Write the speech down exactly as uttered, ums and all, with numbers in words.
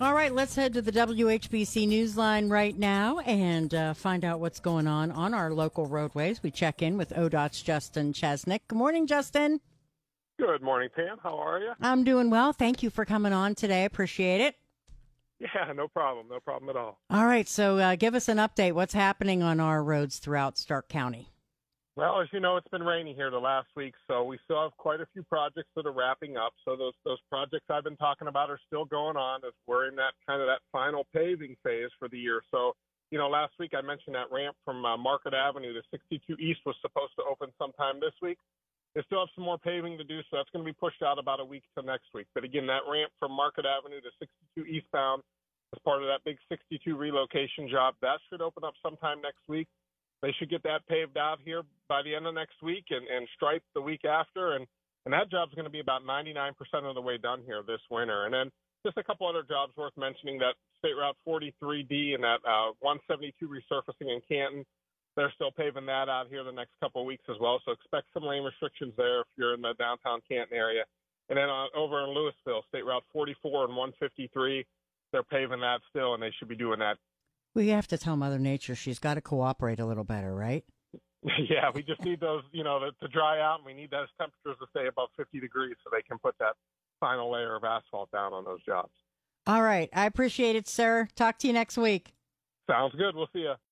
All right, let's head to the W H B C Newsline right now and uh, find out what's going on on our local roadways. We check in with ODOT's Justin Chesnick. Good morning, Justin. Good morning, Pam. How are you? I'm doing well. Thank you for coming on today. Appreciate it. Yeah, no problem. No problem at all. All right, so uh, give us an update. What's happening on our roads throughout Stark County? Well, as you know, it's been rainy here the last week, so we still have quite a few projects that are wrapping up. So those those projects I've been talking about are still going on as we're in that kind of that final paving phase for the year. So, you know, last week I mentioned that ramp from uh, Market Avenue to sixty-two East was supposed to open sometime this week. They still have some more paving to do, so that's going to be pushed out about a week to next week. But again, that ramp from Market Avenue to sixty-two eastbound as part of that big sixty-two relocation job, that should open up sometime next week. They should get that paved out here by the end of next week and, and striped the week after. And, and that job's going to be about ninety-nine percent of the way done here this winter. And then just a couple other jobs worth mentioning, that State Route forty-three D and that uh, one seventy-two resurfacing in Canton. They're still paving that out here the next couple of weeks as well. So expect some lane restrictions there if you're in the downtown Canton area. And then on, over in Lewisville, State Route forty-four and one fifty-three, they're paving that still, and they should be doing that. We have to tell Mother Nature she's got to cooperate a little better, right? Yeah, we just need those, you know, to, to dry out, and we need those temperatures to stay above fifty degrees so they can put that final layer of asphalt down on those jobs. All right. I appreciate it, sir. Talk to you next week. Sounds good. We'll see you.